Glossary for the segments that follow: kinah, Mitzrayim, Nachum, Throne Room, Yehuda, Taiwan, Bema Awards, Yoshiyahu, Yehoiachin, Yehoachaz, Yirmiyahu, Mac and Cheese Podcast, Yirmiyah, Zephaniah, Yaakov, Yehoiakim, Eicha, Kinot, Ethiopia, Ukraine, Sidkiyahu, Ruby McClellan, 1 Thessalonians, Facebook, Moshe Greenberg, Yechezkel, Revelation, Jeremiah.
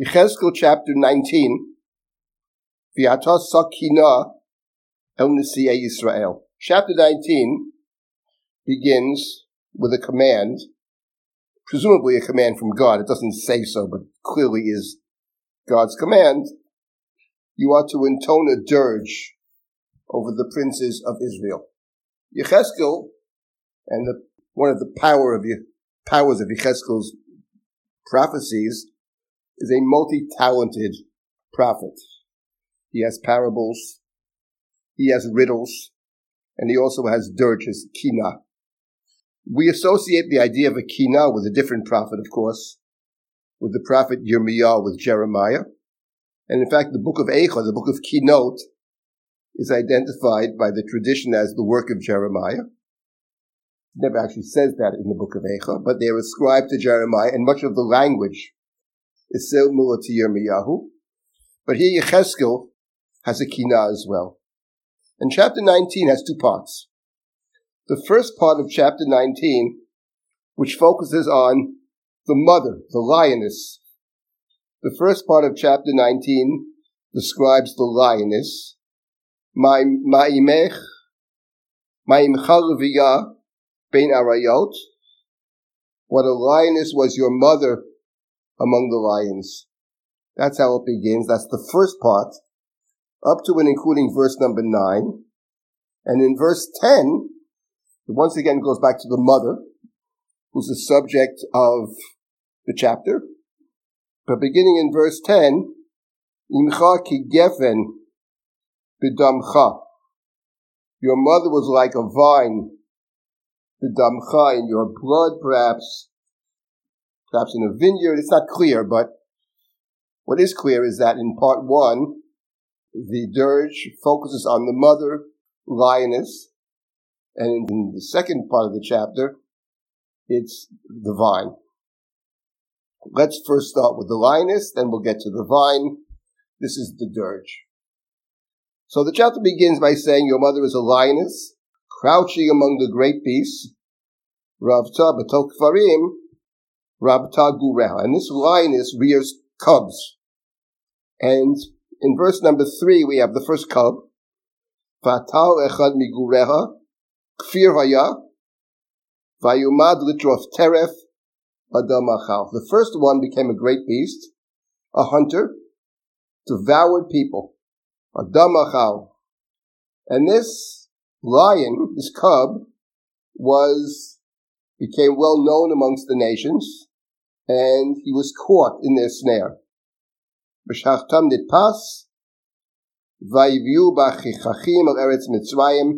Yechezkel chapter 19. V'ata sakina el nesiei Yisrael. Chapter 19 begins with a command, presumably a command from God. It doesn't say so, but clearly is God's command. You are to intone a dirge over the princes of Israel. Yechezkel, and one of the powers of Yechezkel's prophecies, is a multi-talented prophet. He has parables, he has riddles, and he also has dirges, kinah. We associate the idea of a kinah with a different prophet, of course, with the prophet Yirmiyah, with Jeremiah. And in fact, the book of Eicha, the book of Kinot, is identified by the tradition as the work of Jeremiah. It never actually says that in the book of Eicha, but they are ascribed to Jeremiah, and much of the language is similar to Yirmiyahu. But here Yechezkel has a kinah as well. And chapter 19 has two parts. The first part of chapter 19, which focuses on the mother, the lioness. The first part of chapter 19 describes the lioness. Ma'imech, ma'imchal v'yah ben arayot. What a lioness was your mother among the lions. That's how it begins. That's the first part, up to and including verse number 9. And in verse 10, it once again goes back to the mother, who's the subject of the chapter. But beginning in verse 10, Imcha ki gefen b'damcha. Your mother was like a vine, b'damcha, in your blood, perhaps in a vineyard. It's not clear, but what is clear is that in part one, the dirge focuses on the mother lioness, and in the second part of the chapter, it's the vine. Let's first start with the lioness, then we'll get to the vine. This is the dirge. So the chapter begins by saying, your mother is a lioness, crouching among the great beasts, Ravta batok farim, Rabta Gurel. And this lioness rears cubs. And in verse number 3, we have the first cub. Fatal echad migureha, kfir haya, vayumad litrof teref, adamachal. The first one became a great beast, a hunter, devoured people, adamachal. And this lion, this cub, became well known amongst the nations, and he was caught in their snare. B'shachtam nitpas, vayivyu b'achichachim al eretz Mitzrayim,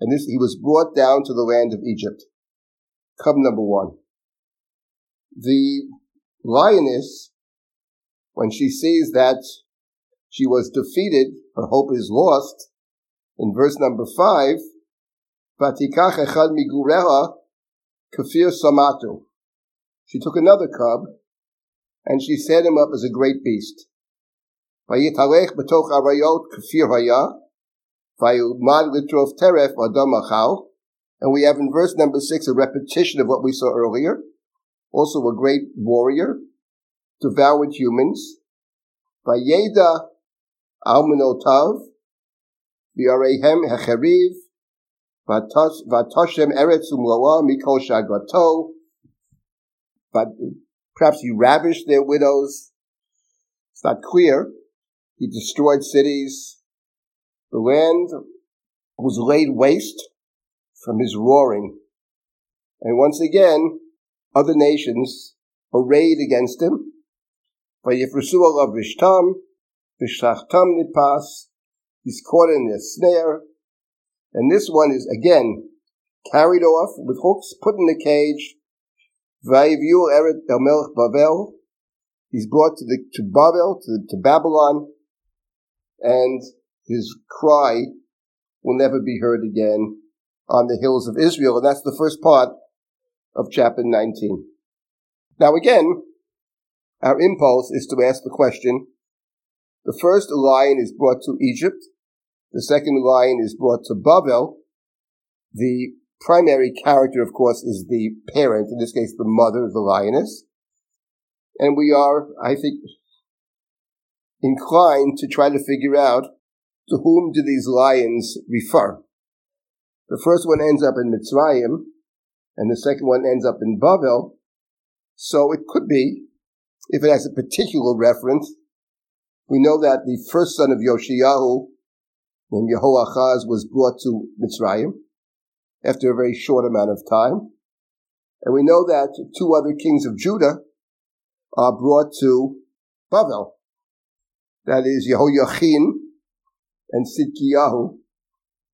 and he was brought down to the land of Egypt. Cub number one. The lioness, when she sees that she was defeated, her hope is lost, in verse number 5, v'tikach echad migureha kafir samatu. She took another cub, and she set him up as a great beast. Vayitalech b'toch arayot kafir haya, vayilmad litrof teref adam achal. And we have in verse number 6 a repetition of what we saw earlier. Also a great warrior, devoured humans. Vayeda almenotav, v'areihem hecheriv, Vatashem eretz umlawa mikol shagato. But perhaps he ravished their widows. It's not clear. He destroyed cities. The land was laid waste from his roaring. And once again, other nations arrayed against him. Vayifrasu alav vishtam, vishlachtam nipas. He's caught in their snare. And this one is, again, carried off with hooks, put in a cage. Vayivyu eret el melech Bavel. He's brought to Babylon. And his cry will never be heard again on the hills of Israel. And that's the first part of chapter 19. Now again, our impulse is to ask the question, the first lion is brought to Egypt. The second lion is brought to Babel. The primary character, of course, is the parent, in this case the mother, the lioness. And we are, I think, inclined to try to figure out to whom do these lions refer. The first one ends up in Mitzrayim, and the second one ends up in Babel. So it could be, if it has a particular reference, we know that the first son of Yoshiyahu, named Yehoachaz, was brought to Mitzrayim after a very short amount of time. And we know that two other kings of Judah are brought to Babel. That is Yehoiachin and Sidkiyahu.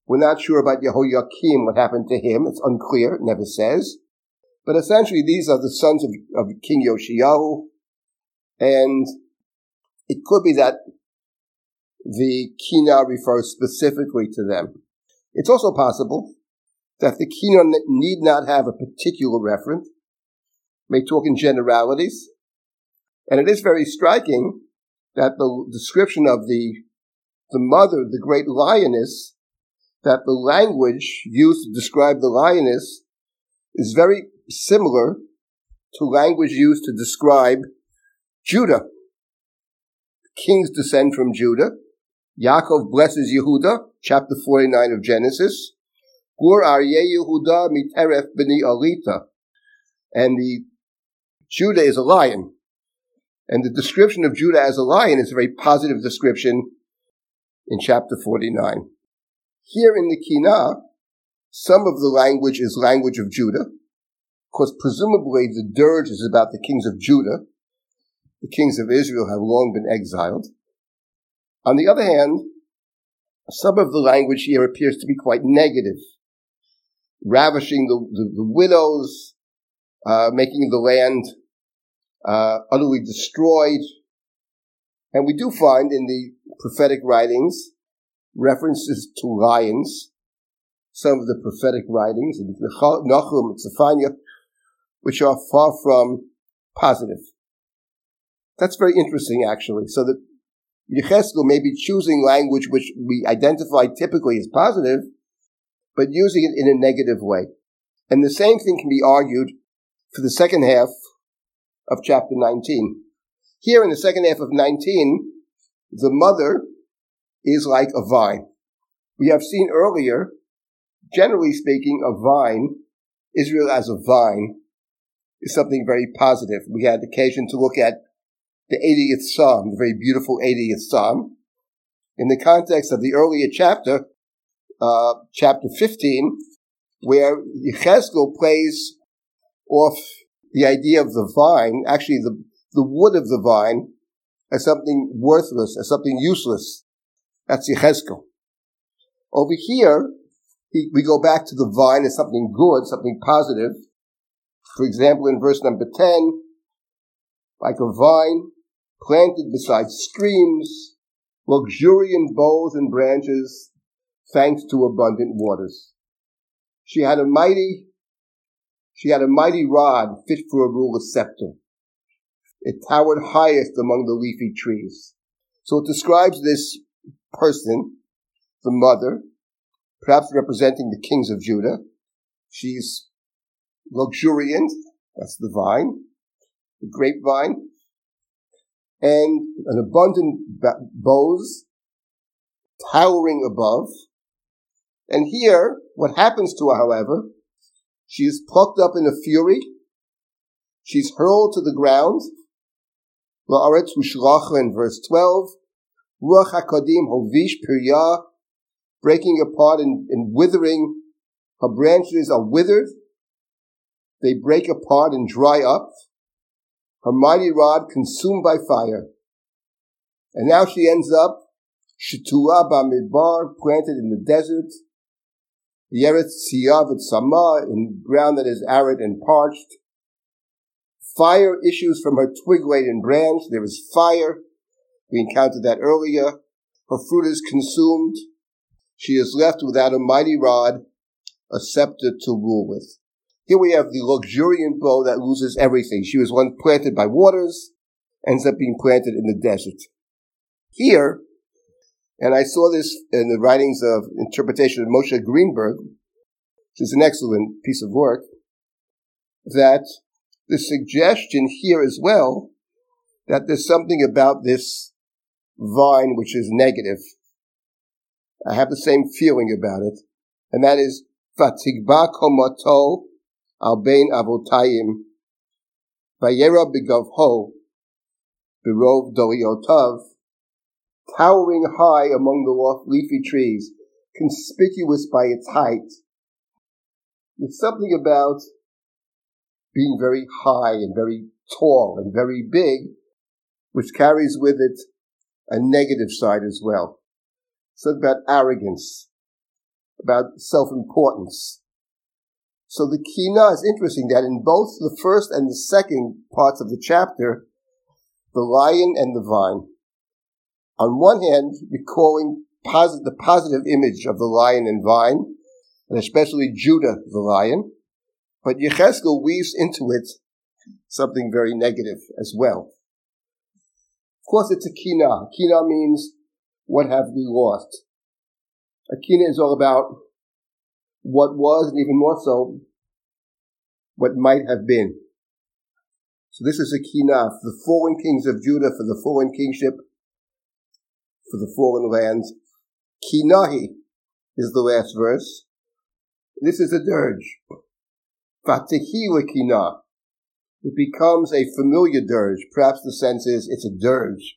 We're not sure about Yehoiakim, what happened to him. It's unclear. It never says. But essentially, these are the sons of King Yoshiyahu. And it could be that the Kinah refers specifically to them. It's also possible that the Kinah need not have a particular reference, may talk in generalities. And it is very striking that the description of the mother, the great lioness, that the language used to describe the lioness is very similar to language used to describe Judah. Kings descend from Judah. Yaakov blesses Yehuda, chapter 49 of Genesis. Gur aryeh Yehuda miteref b'ni alita. And the Judah is a lion. And the description of Judah as a lion is a very positive description in chapter 49. Here in the Kinah, some of the language is language of Judah, because presumably the dirge is about the kings of Judah. The kings of Israel have long been exiled. On the other hand, some of the language here appears to be quite negative, ravishing the widows, making the land utterly destroyed. And we do find in the prophetic writings references to lions. Some of the prophetic writings in Nachum and Zephaniah, which are far from positive. That's very interesting, actually. So that Yechezkel may be choosing language which we identify typically as positive, but using it in a negative way. And the same thing can be argued for the second half of chapter 19. Here in the second half of 19, the mother is like a vine. We have seen earlier, generally speaking, a vine, Israel as a vine, is something very positive. We had occasion to look at the 80th Psalm, the very beautiful 80th Psalm. In the context of the earlier chapter, chapter 15, where Yechezkel plays off the idea of the vine, actually the wood of the vine, as something worthless, as something useless. That's Yechezkel. Over here, we go back to the vine as something good, something positive. For example, in verse number 10, like a vine planted beside streams, luxuriant boughs and branches, thanks to abundant waters. She had a mighty rod fit for a ruler's scepter. It towered highest among the leafy trees. So it describes this person, the mother, perhaps representing the kings of Judah. She's luxuriant, that's the vine, the grapevine, and an abundant boughs towering above. And here, what happens to her, however, she is plucked up in a fury. She's hurled to the ground. La'aretz hushlacha in verse 12. Ruach hakadim hovish piriyah, breaking apart and withering. Her branches are withered. They break apart and dry up. Her mighty rod consumed by fire. And now she ends up shetulah b'midbar, planted in the desert. Yeretz Siyav et Samah, in ground that is arid and parched. Fire issues from her twig-laden branch. There is fire. We encountered that earlier. Her fruit is consumed. She is left without a mighty rod, a scepter to rule with. Here we have the luxuriant bow that loses everything. She was once planted by waters, ends up being planted in the desert. Here, and I saw this in the writings of interpretation of Moshe Greenberg, which is an excellent piece of work, that the suggestion here as well, that there's something about this vine which is negative. I have the same feeling about it, and that is Vatigba komato al bein avotayim vayera begavho berov doliotav, towering high among the leafy trees, conspicuous by its height. There's something about being very high and very tall and very big, which carries with it a negative side as well. It's about arrogance, about self-importance. So the Kinah is interesting that in both the first and the second parts of the chapter, the lion and the vine, on one hand, recalling the positive image of the lion and vine, and especially Judah, the lion, but Yechezkel weaves into it something very negative as well. Of course, it's a Kinah. Kinah means, what have we lost? A Kinah is all about what was, and even more so, what might have been. So this is a Kinah for the fallen kings of Judah, for the fallen kingship, for the fallen lands. Kinahi is the last verse. This is a dirge. Fatihi lekinah. It becomes a familiar dirge. Perhaps the sense is it's a dirge.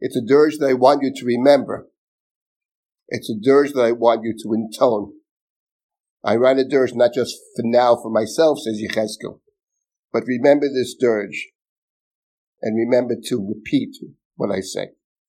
It's a dirge that I want you to remember. It's a dirge that I want you to intone. I write a dirge not just for now for myself, says Yechezkel, but remember this dirge and remember to repeat what I say.